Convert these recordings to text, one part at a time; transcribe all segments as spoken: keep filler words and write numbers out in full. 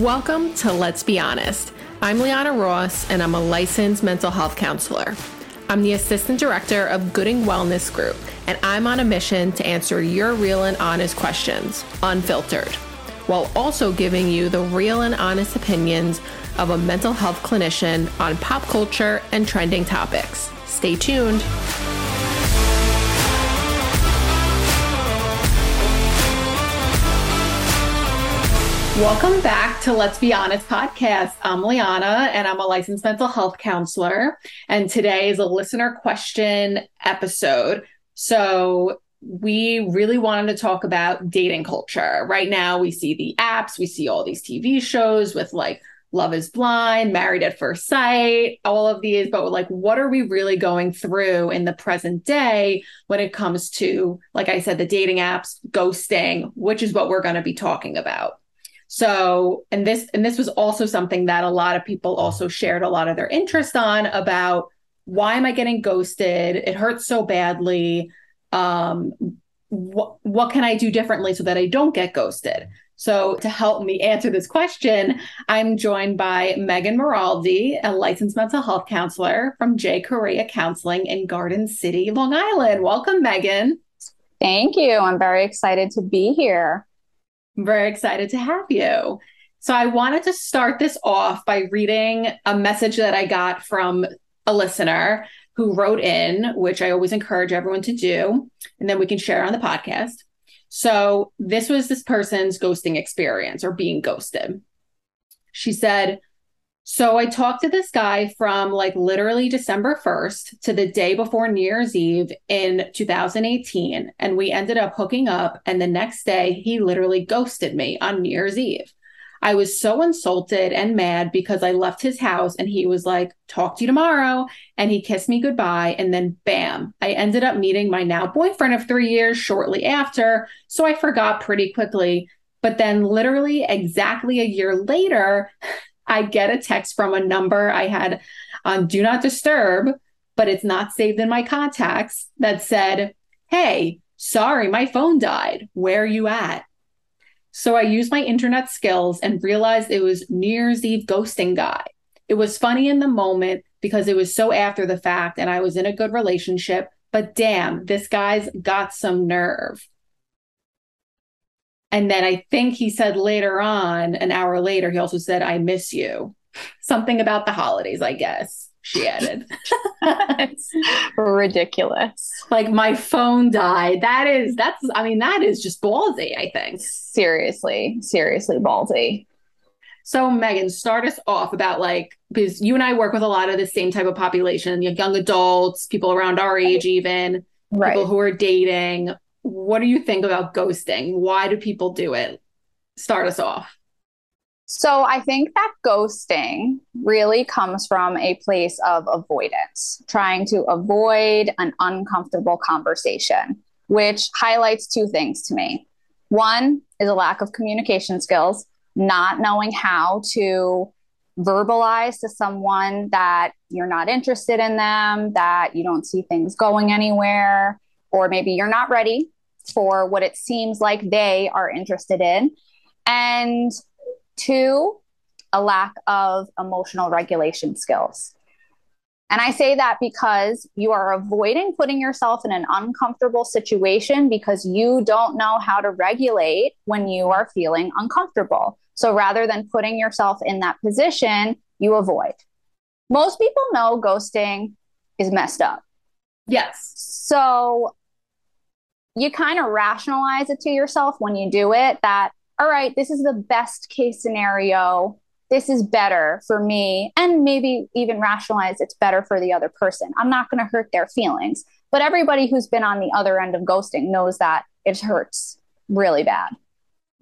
Welcome to Let's Be Honest. I'm Liana Ross, and I'm a licensed mental health counselor. I'm the assistant director of Gooding Wellness Group, and I'm on a mission to answer your real and honest questions, unfiltered, while also giving you the real and honest opinions of a mental health clinician on pop culture and trending topics. Stay tuned. Welcome back to Let's Be Honest podcast. I'm Liana, and I'm a licensed mental health counselor. And today is a listener question episode. So we really wanted to talk about dating culture. Right now, we see the apps, we see all these T V shows with like Love is Blind, Married at First Sight, all of these. But like, what are we really going through in the present day when it comes to, like I said, the dating apps, ghosting, which is what we're going to be talking about. So, and this, and this was also something that a lot of people also shared a lot of their interest on, about why am I getting ghosted? It hurts so badly. Um, wh- what can I do differently so that I don't get ghosted? So to help me answer this question, I'm joined by Meagan Miraldi, a licensed mental health counselor from J. Correa Counseling in Garden City, Long Island. Welcome, Meagan. Thank you. I'm very excited to be here. I'm very excited to have you. So I wanted to start this off by reading a message that I got from a listener who wrote in, which I always encourage everyone to do, and then we can share on the podcast. So this was this person's ghosting experience, or being ghosted. She said, so I talked to this guy from like literally December first to the day before New Year's Eve in two thousand eighteen. And we ended up hooking up. And the next day he literally ghosted me on New Year's Eve. I was so insulted and mad because I left his house and he was like, talk to you tomorrow. And he kissed me goodbye. And then bam, I ended up meeting my now boyfriend of three years shortly after. So I forgot pretty quickly. But then literally exactly a year later, I get a text from a number I had on Do Not Disturb, but it's not saved in my contacts, that said, hey, sorry, my phone died. Where are you at? So I used my internet skills and realized it was New Year's Eve ghosting guy. It was funny in the moment because it was so after the fact and I was in a good relationship, but damn, this guy's got some nerve. And then I think he said later on, an hour later, he also said, I miss you. Something about the holidays, I guess, she added. It's ridiculous. Like, my phone died. That is, that's, I mean, that is just ballsy, I think. Seriously, seriously ballsy. So Meagan, start us off about like, because you and I work with a lot of the same type of population, young adults, people around our age, even right. People who are dating. What do you think about ghosting? Why do people do it? Start us off. So I think that ghosting really comes from a place of avoidance, trying to avoid an uncomfortable conversation, which highlights two things to me. One is a lack of communication skills, not knowing how to verbalize to someone that you're not interested in them, that you don't see things going anywhere, or maybe you're not ready for what it seems like they are interested in. And two, a lack of emotional regulation skills. And I say that because you are avoiding putting yourself in an uncomfortable situation because you don't know how to regulate when you are feeling uncomfortable. So rather than putting yourself in that position, you avoid. Most people know ghosting is messed up. Yes. So you kind of rationalize it to yourself when you do it that, all right, this is the best case scenario. This is better for me. And maybe even rationalize it's better for the other person. I'm not going to hurt their feelings. But everybody who's been on the other end of ghosting knows that it hurts really bad.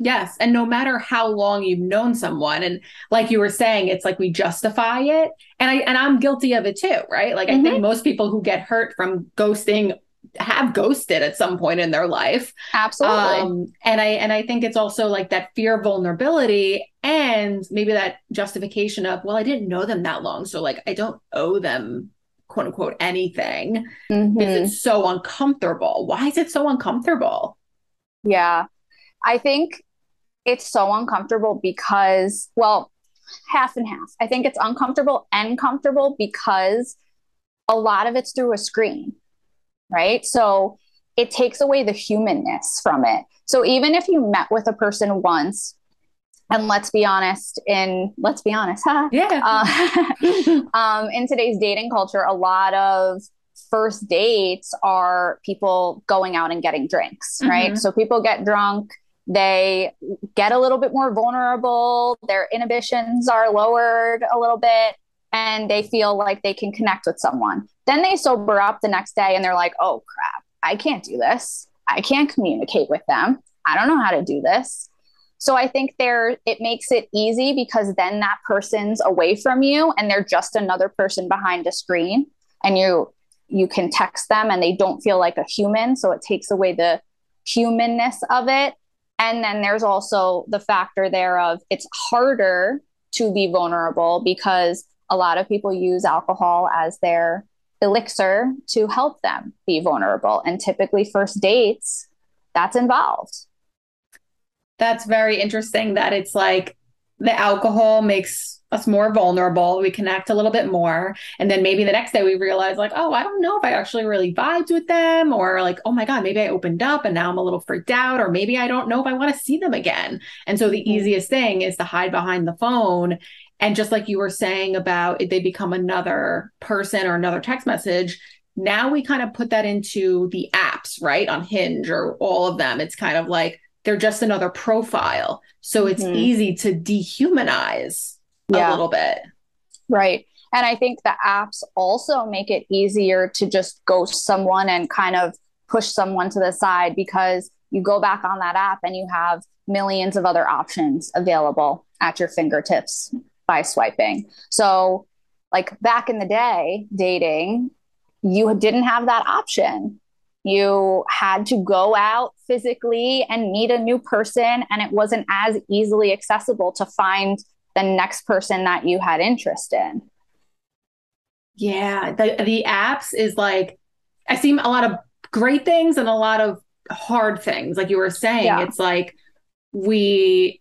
Yes. And no matter how long you've known someone, and like you were saying, it's like we justify it. And I, and I'm guilty of it too, right? Like, mm-hmm. I think most people who get hurt from ghosting have ghosted at some point in their life. Absolutely. Um, and I, and I think it's also like that fear of vulnerability and maybe that justification of, well, I didn't know them that long. So like, I don't owe them, quote unquote, anything. Mm-hmm. Because it's so uncomfortable. Why is it so uncomfortable? Yeah. I think it's so uncomfortable because, well, half and half. I think it's uncomfortable and comfortable because a lot of it's through a screen, right? So it takes away the humanness from it. So even if you met with a person once, and let's be honest, in let's be honest, huh? Yeah. Uh, um, in today's dating culture, a lot of first dates are people going out and getting drinks, right? Mm-hmm. So people get drunk, they get a little bit more vulnerable, their inhibitions are lowered a little bit, and they feel like they can connect with someone. Then they sober up the next day and they're like, oh crap, I can't do this. I can't communicate with them. I don't know how to do this. So I think there, it makes it easy because then that person's away from you and they're just another person behind a screen, and you, you can text them and they don't feel like a human. So it takes away the humanness of it. And then there's also the factor there of it's harder to be vulnerable because a lot of people use alcohol as their elixir to help them be vulnerable. And typically first dates, that's involved. That's very interesting that it's like the alcohol makes us more vulnerable. We connect a little bit more. And then maybe the next day we realize like, oh, I don't know if I actually really vibed with them, or like, oh my God, maybe I opened up and now I'm a little freaked out, or maybe I don't know if I want to see them again. And so the mm-hmm. easiest thing is to hide behind the phone. And just like you were saying about it, they become another person or another text message. Now we kind of put that into the apps, right? On Hinge or all of them. It's kind of like, they're just another profile. So it's mm-hmm. easy to dehumanize yeah. a little bit. Right. And I think the apps also make it easier to just ghost someone and kind of push someone to the side, because you go back on that app and you have millions of other options available at your fingertips by swiping. So like back in the day, dating, you didn't have that option. You had to go out physically and meet a new person, and it wasn't as easily accessible to find the next person that you had interest in. Yeah, the, the apps is like, I see a lot of great things and a lot of hard things. Like you were saying, yeah. it's like we,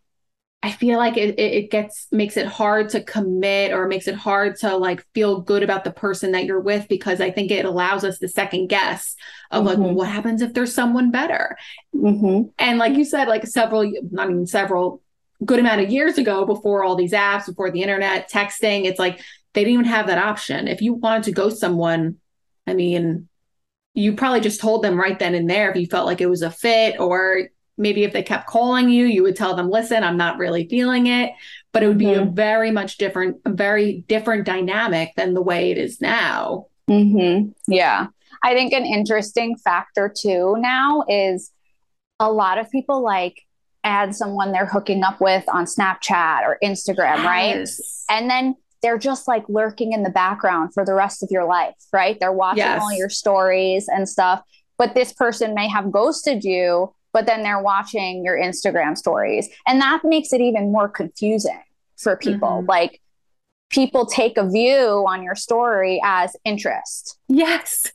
I feel like it, it gets, makes it hard to commit, or makes it hard to like feel good about the person that you're with, because I think it allows us to second guess of mm-hmm. like, well, what happens if there's someone better? Mm-hmm. And like you said, like several, not even several, good amount of years ago, before all these apps, before the internet, texting, it's like, they didn't even have that option. If you wanted to ghost someone, I mean, you probably just told them right then and there if you felt like it was a fit, or maybe if they kept calling you, you would tell them, listen, I'm not really feeling it, but it would be mm-hmm. a very much different, a very different dynamic than the way it is now. Mm-hmm. Yeah. I think an interesting factor too now is a lot of people like add someone they're hooking up with on Snapchat or Instagram, yes. right? And then they're just like lurking in the background for the rest of your life, right? They're watching yes. all your stories and stuff, but this person may have ghosted you, but then they're watching your Instagram stories. And that makes it even more confusing for people. Mm-hmm. Like people take a view on your story as interest. Yes.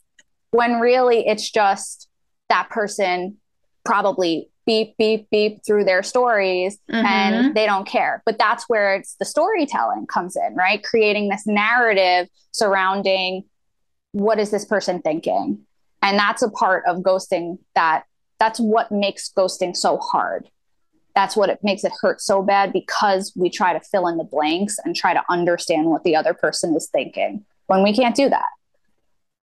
When really it's just that person probably beep, beep, beep through their stories mm-hmm. and they don't care. But that's where it's the storytelling comes in, right? Creating this narrative surrounding what is this person thinking? And that's a part of ghosting that That's what makes ghosting so hard. That's what it makes it hurt so bad, because we try to fill in the blanks and try to understand what the other person is thinking when we can't do that.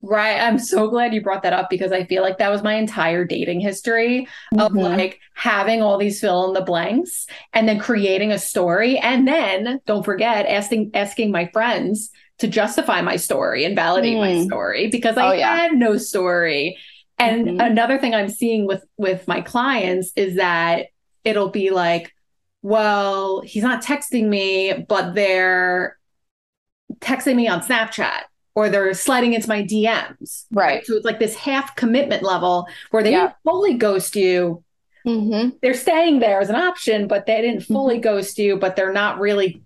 Right. I'm so glad you brought that up, because I feel like that was my entire dating history of mm-hmm. like having all these fill in the blanks and then creating a story. And then don't forget asking, asking my friends to justify my story and validate mm. my story, because I oh, yeah. had no story. And mm-hmm. another thing I'm seeing with, with my clients is that it'll be like, well, he's not texting me, but they're texting me on Snapchat, or they're sliding into my D Ms. Right. So it's like this half commitment level where they yeah. didn't fully ghost you. Mm-hmm. They're staying there as an option, but they didn't fully mm-hmm. ghost you, but they're not really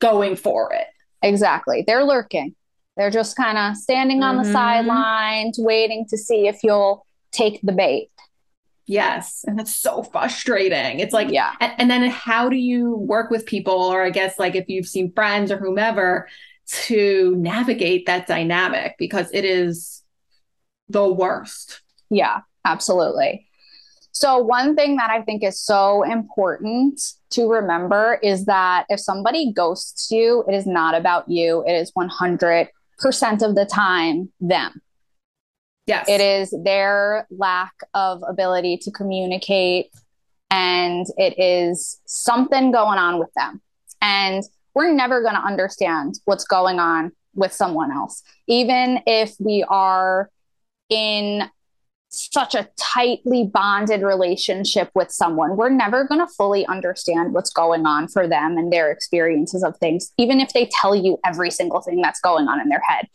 going for it. Exactly. They're lurking. They're just kind of standing on the mm-hmm. sidelines, waiting to see if you'll take the bait. Yes. And that's so frustrating. It's like, yeah. And, and then how do you work with people, or I guess like if you've seen friends or whomever, to navigate that dynamic, because it is the worst. Yeah, absolutely. So one thing that I think is so important to remember is that if somebody ghosts you, it is not about you. It is one hundred percent of the time them. Yes. It is their lack of ability to communicate, and it is something going on with them. And we're never going to understand what's going on with someone else. Even if we are in such a tightly bonded relationship with someone, we're never going to fully understand what's going on for them and their experiences of things, even if they tell you every single thing that's going on in their head.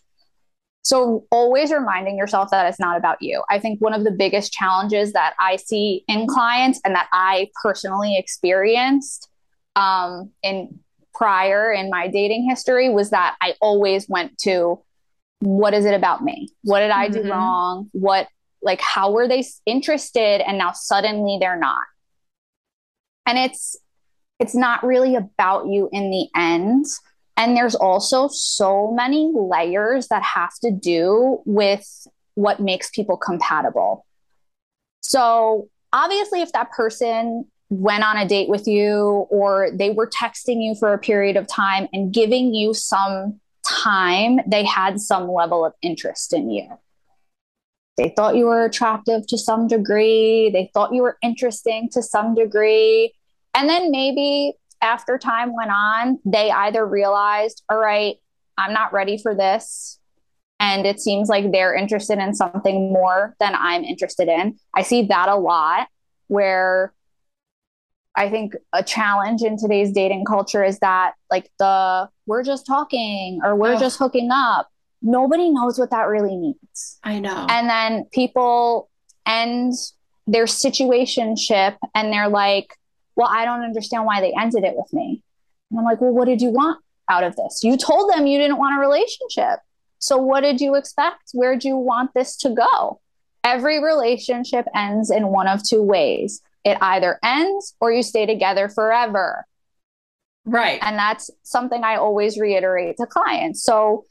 So always reminding yourself that it's not about you. I think one of the biggest challenges that I see in clients, and that I personally experienced um, in prior in my dating history, was that I always went to, what is it about me? What did I do mm-hmm. wrong? What, like, how were they interested? And now suddenly they're not. And it's, it's not really about you in the end. And there's also so many layers that have to do with what makes people compatible. So obviously, if that person went on a date with you, or they were texting you for a period of time and giving you some time, they had some level of interest in you. They thought you were attractive to some degree. They thought you were interesting to some degree. And then maybe after time went on, they either realized, all right, I'm not ready for this, and it seems like they're interested in something more than I'm interested in. I see that a lot, where I think a challenge in today's dating culture is that, like, the we're just talking, or we're oh. just hooking up. Nobody knows what that really means. I know. And then people end their situationship and they're like, well, I don't understand why they ended it with me. And I'm like, well, what did you want out of this? You told them you didn't want a relationship. So what did you expect? Where do you want this to go? Every relationship ends in one of two ways. It either ends or you stay together forever. Right. And that's something I always reiterate to clients. So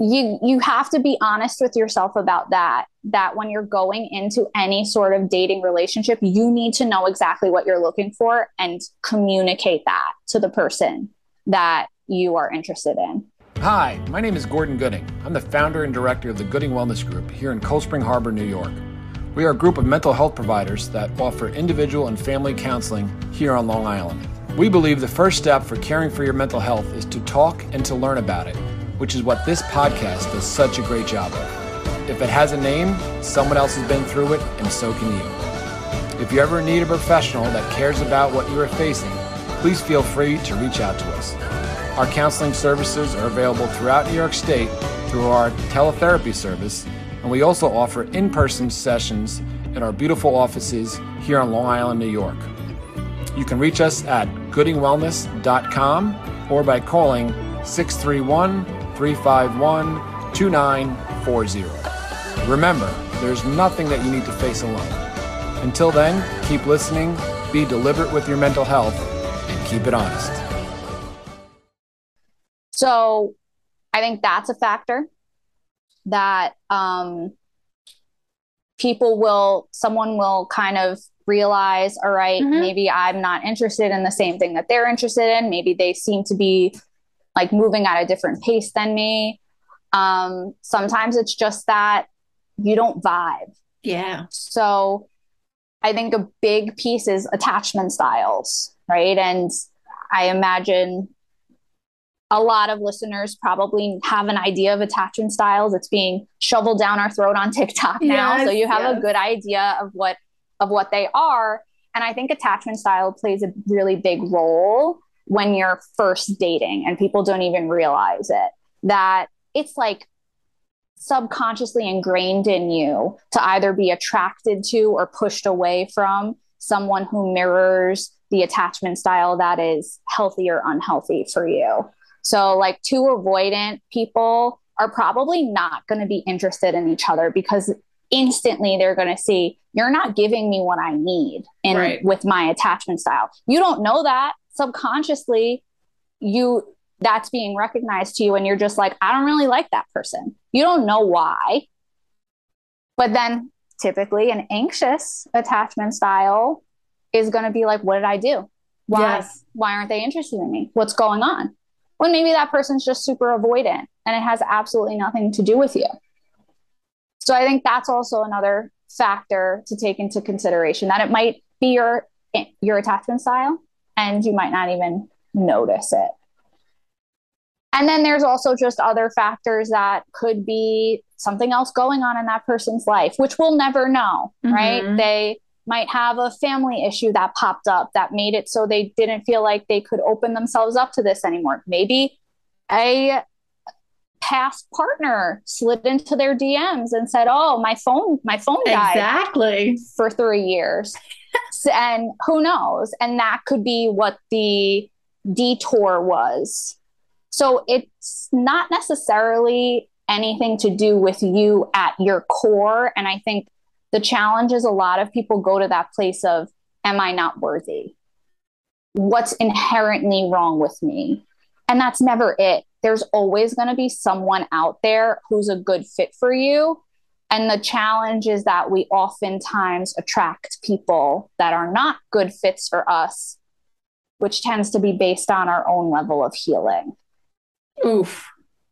you, you have to be honest with yourself about that, that when you're going into any sort of dating relationship, you need to know exactly what you're looking for and communicate that to the person that you are interested in. Hi, my name is Gordon Gooding. I'm the founder and director of the Gooding Wellness Group here in Cold Spring Harbor, New York. We are a group of mental health providers that offer individual and family counseling here on Long Island. We believe the first step for caring for your mental health is to talk and to learn about it, which is what this podcast does such a great job of. If it has a name, someone else has been through it, and so can you. If you ever need a professional that cares about what you are facing, please feel free to reach out to us. Our counseling services are available throughout New York State through our teletherapy service, and we also offer in-person sessions in our beautiful offices here on Long Island, New York. You can reach us at gooding wellness dot com or by calling six three one, three five one, two nine four zero. Remember, there's nothing that you need to face alone. Until then, keep listening, be deliberate with your mental health, and keep it honest. So I think that's a factor that um, people will, someone will kind of realize, all right, mm-hmm. maybe I'm not interested in the same thing that they're interested in. Maybe they seem to be like moving at a different pace than me. Um, sometimes it's just that you don't vibe. Yeah. So I think a big piece is attachment styles, right? And I imagine a lot of listeners probably have an idea of attachment styles. It's being shoveled down our throat on TikTok now. Yes, so you have yes. a good idea of what, of what they are. And I think attachment style plays a really big role when you're first dating, and people don't even realize it, that it's like subconsciously ingrained in you to either be attracted to or pushed away from someone who mirrors the attachment style that is healthy or unhealthy for you. So like two avoidant people are probably not going to be interested in each other because instantly they're going to see, you're not giving me what I need. And right. with my attachment style, you don't know that subconsciously you that's being recognized to you. And you're just like, I don't really like that person. You don't know why. But then typically an anxious attachment style is going to be like, what did I do? Why, yes. why aren't they interested in me? What's going on? When maybe that person's just super avoidant and it has absolutely nothing to do with you. So I think that's also another factor to take into consideration, that it might be your, your attachment style and you might not even notice it. And then there's also just other factors that could be something else going on in that person's life, which we'll never know, mm-hmm. right? They might have a family issue that popped up that made it so they didn't feel like they could open themselves up to this anymore. Maybe a past partner slid into their D Ms and said, oh, my phone, my phone died exactly. for three years. And who knows? And that could be what the detour was. So it's not necessarily anything to do with you at your core. And I think the challenge is a lot of people go to that place of, am I not worthy? What's inherently wrong with me? And that's never it. There's always going to be someone out there who's a good fit for you. And the challenge is that we oftentimes attract people that are not good fits for us, which tends to be based on our own level of healing. Oof.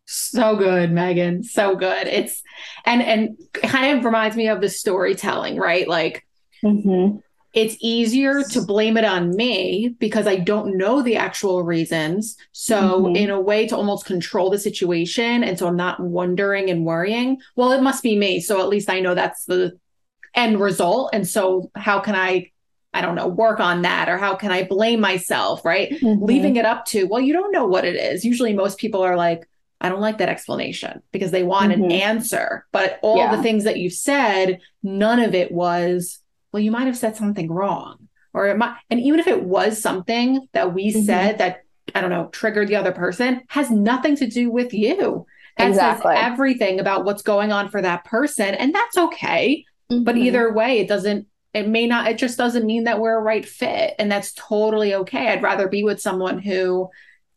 So good, Meagan. So good. It's and and kind of reminds me of the storytelling, right? Like mm-hmm. it's easier to blame it on me because I don't know the actual reasons. So mm-hmm. in a way to almost control the situation. And so I'm not wondering and worrying. Well, it must be me. So at least I know that's the end result. And so how can I, I don't know, work on that, or how can I blame myself, right? Mm-hmm. Leaving it up to, well, you don't know what it is. Usually most people are like, I don't like that explanation, because they want mm-hmm. an answer. But all yeah. the things that you said, none of it was, well, you might have said something wrong, or it might. And even if it was something that we mm-hmm. said that, I don't know, triggered the other person, has nothing to do with you. That exactly. says everything about what's going on for that person. And that's okay. Mm-hmm. But either way, it doesn't, it may not, it just doesn't mean that we're a right fit. And that's totally okay. I'd rather be with someone who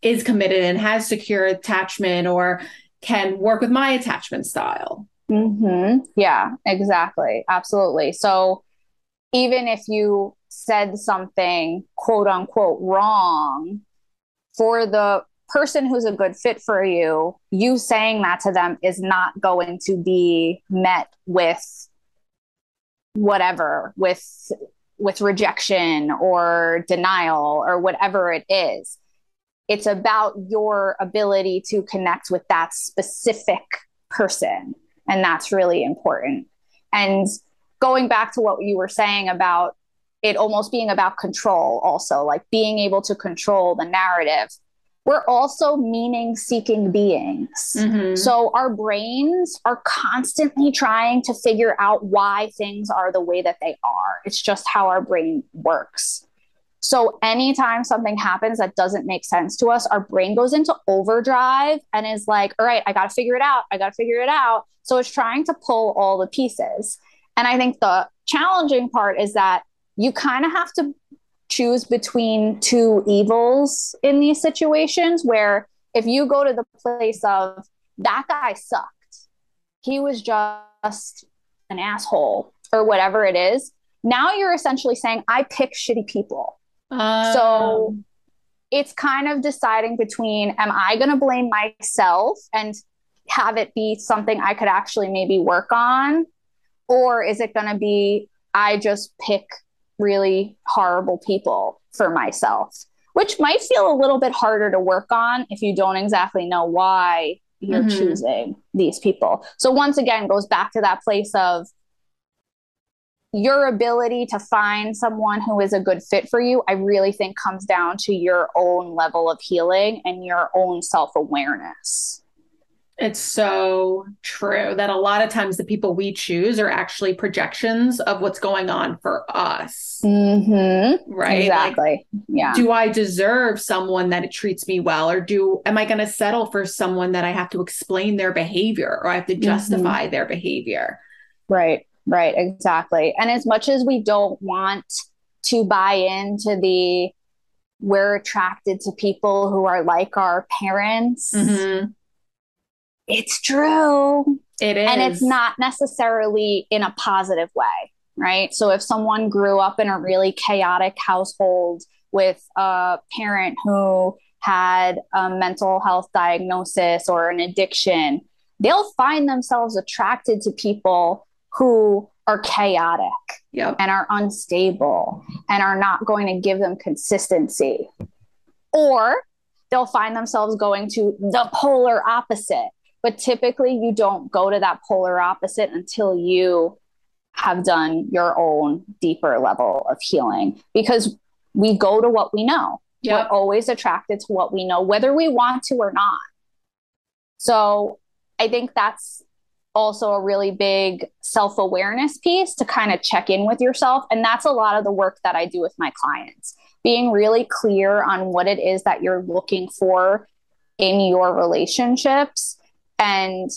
is committed and has secure attachment, or can work with my attachment style. Mm-hmm. Yeah, exactly. Absolutely. So even if you said something quote unquote wrong, for the person who's a good fit for you, you saying that to them is not going to be met with whatever, with, with rejection or denial or whatever it is. It's about your ability to connect with that specific person. And that's really important. And going back to what you were saying about it almost being about control also, like being able to control the narrative, we're also meaning-seeking beings. Mm-hmm. So our brains are constantly trying to figure out why things are the way that they are. It's just how our brain works. So anytime something happens that doesn't make sense to us, our brain goes into overdrive and is like, all right, I got to figure it out. I got to figure it out. So it's trying to pull all the pieces. And I think the challenging part is that you kind of have to choose between two evils in these situations, where if you go to the place of, that guy sucked, he was just an asshole, or whatever it is, now you're essentially saying, I pick shitty people. Um, so it's kind of deciding between, am I going to blame myself and have it be something I could actually maybe work on? Or is it going to be, I just pick really horrible people for myself, which might feel a little bit harder to work on if you don't exactly know why you're mm-hmm. choosing these people. So once again, goes back to that place of, your ability to find someone who is a good fit for you, I really think comes down to your own level of healing and your own self-awareness. It's so true that a lot of times the people we choose are actually projections of what's going on for us. Mm-hmm. Right? Exactly. Like, yeah. Do I deserve someone that treats me well, or do am I going to settle for someone that I have to explain their behavior, or I have to justify mm-hmm. their behavior? Right. Right. Exactly. And as much as we don't want to buy into the, we're attracted to people who are like our parents. Mm-hmm. It's true. It is. And it's not necessarily in a positive way. Right. So if someone grew up in a really chaotic household with a parent who had a mental health diagnosis or an addiction, they'll find themselves attracted to people who are chaotic yep. and are unstable and are not going to give them consistency. Or they'll find themselves going to the polar opposite. But typically you don't go to that polar opposite until you have done your own deeper level of healing, because we go to what we know. Yep. We're always attracted to what we know, whether we want to or not. So I think that's also a really big self-awareness piece to kind of check in with yourself. And that's a lot of the work that I do with my clients, being really clear on what it is that you're looking for in your relationships, and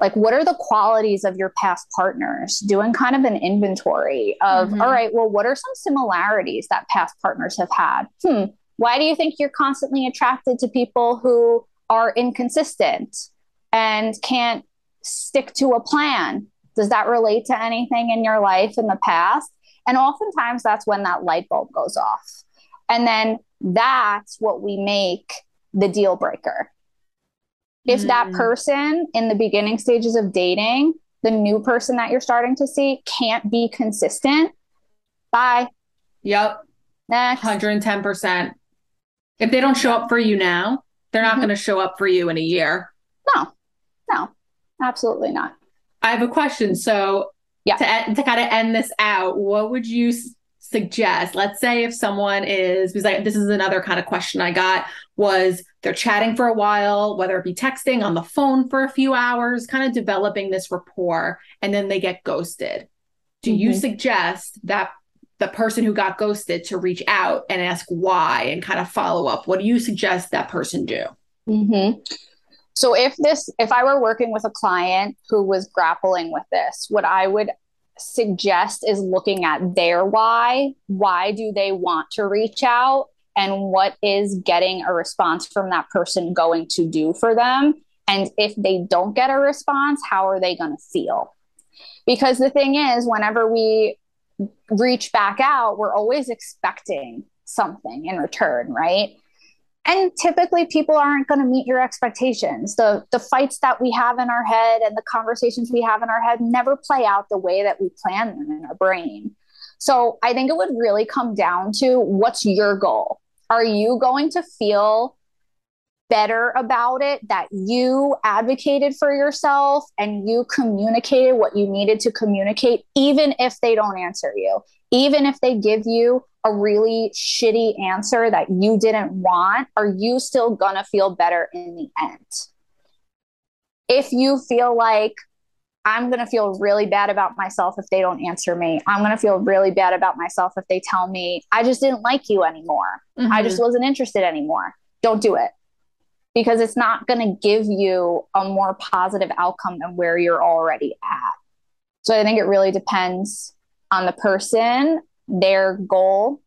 like, what are the qualities of your past partners, doing kind of an inventory of, mm-hmm. all right, well, what are some similarities that past partners have had? Hmm. Why do you think you're constantly attracted to people who are inconsistent and can't stick to a plan? Does that relate to anything in your life in the past? And oftentimes that's when that light bulb goes off. And then that's what we make the deal breaker. If mm-hmm. that person in the beginning stages of dating, the new person that you're starting to see, can't be consistent, bye. Yep. Next. one hundred ten percent. If they don't show up for you now, they're not mm-hmm. going to show up for you in a year. No, no. Absolutely not. I have a question. So yeah. to, to kind of end this out, what would you s- suggest? Let's say if someone is, because I, this is another kind of question I got, was they're chatting for a while, whether it be texting, on the phone for a few hours, kind of developing this rapport, and then they get ghosted. Do mm-hmm. you suggest that the person who got ghosted to reach out and ask why and kind of follow up? What do you suggest that person do? Mm-hmm. So if this, if I were working with a client who was grappling with this, what I would suggest is looking at their why. Why do they want to reach out? And what is getting a response from that person going to do for them? And if they don't get a response, how are they going to feel? Because the thing is, whenever we reach back out, we're always expecting something in return, right? And typically people aren't going to meet your expectations. The the fights that we have in our head and the conversations we have in our head never play out the way that we plan them in our brain. So I think it would really come down to, what's your goal? Are you going to feel better about it that you advocated for yourself and you communicated what you needed to communicate, even if they don't answer you, even if they give you a really shitty answer that you didn't want? Are you still gonna feel better in the end? If you feel like, I'm gonna feel really bad about myself if they don't answer me, I'm gonna feel really bad about myself if they tell me, I just didn't like you anymore. Mm-hmm. I just wasn't interested anymore. Don't do it, because it's not gonna give you a more positive outcome than where you're already at. So I think it really depends on the person, their goal,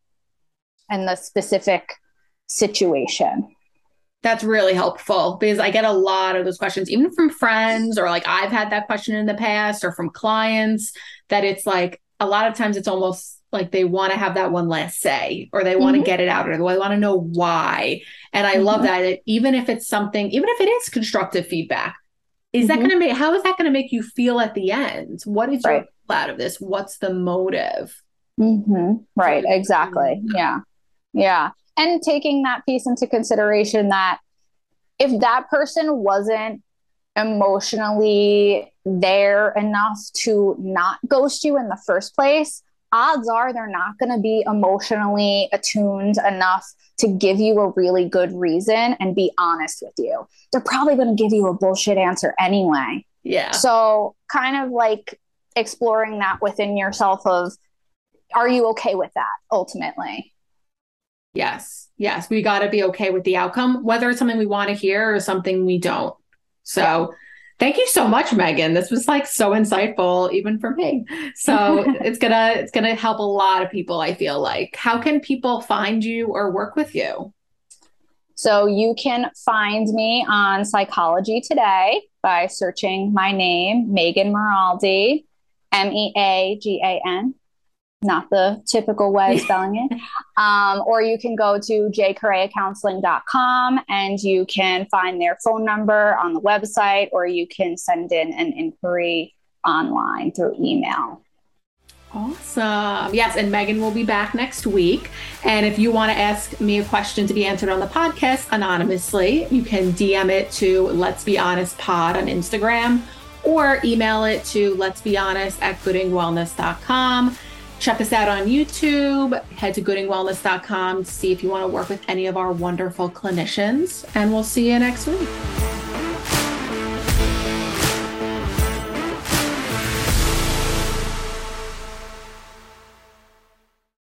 and the specific situation. That's really helpful, because I get a lot of those questions, even from friends, or like I've had that question in the past, or from clients, that it's like, a lot of times it's almost like they want to have that one last say, or they want to mm-hmm. get it out, or they want to know why. And I mm-hmm. love that. It, even if it's something, even if it is constructive feedback, is mm-hmm. that going to make, how is that going to make you feel at the end? What is right. your goal out of this? What's the motive? Mm-hmm. Right. Exactly. Yeah. Yeah. And taking that piece into consideration, that if that person wasn't emotionally there enough to not ghost you in the first place, odds are they're not going to be emotionally attuned enough to give you a really good reason and be honest with you. They're probably going to give you a bullshit answer anyway. Yeah. So kind of like exploring that within yourself of, are you okay with that ultimately? Yes. Yes. We got to be okay with the outcome, whether it's something we want to hear or something we don't. So yeah. Thank you so much, Meagan. This was like so insightful, even for me. So it's gonna it's gonna help a lot of people, I feel like. How can people find you or work with you? So you can find me on Psychology Today by searching my name, Meagan Miraldi, M E A G A N, not the typical way of spelling it. Um, or you can go to j correa counseling dot com and you can find their phone number on the website, or you can send in an inquiry online through email. Awesome. Yes. And Meagan will be back next week. And if you want to ask me a question to be answered on the podcast anonymously, you can D M it to Let's Be Honest Pod on Instagram, or email it to Let's Be Honest at gooding wellness dot com. Check us out on YouTube. Head to gooding wellness dot com to see if you want to work with any of our wonderful clinicians. And we'll see you next week.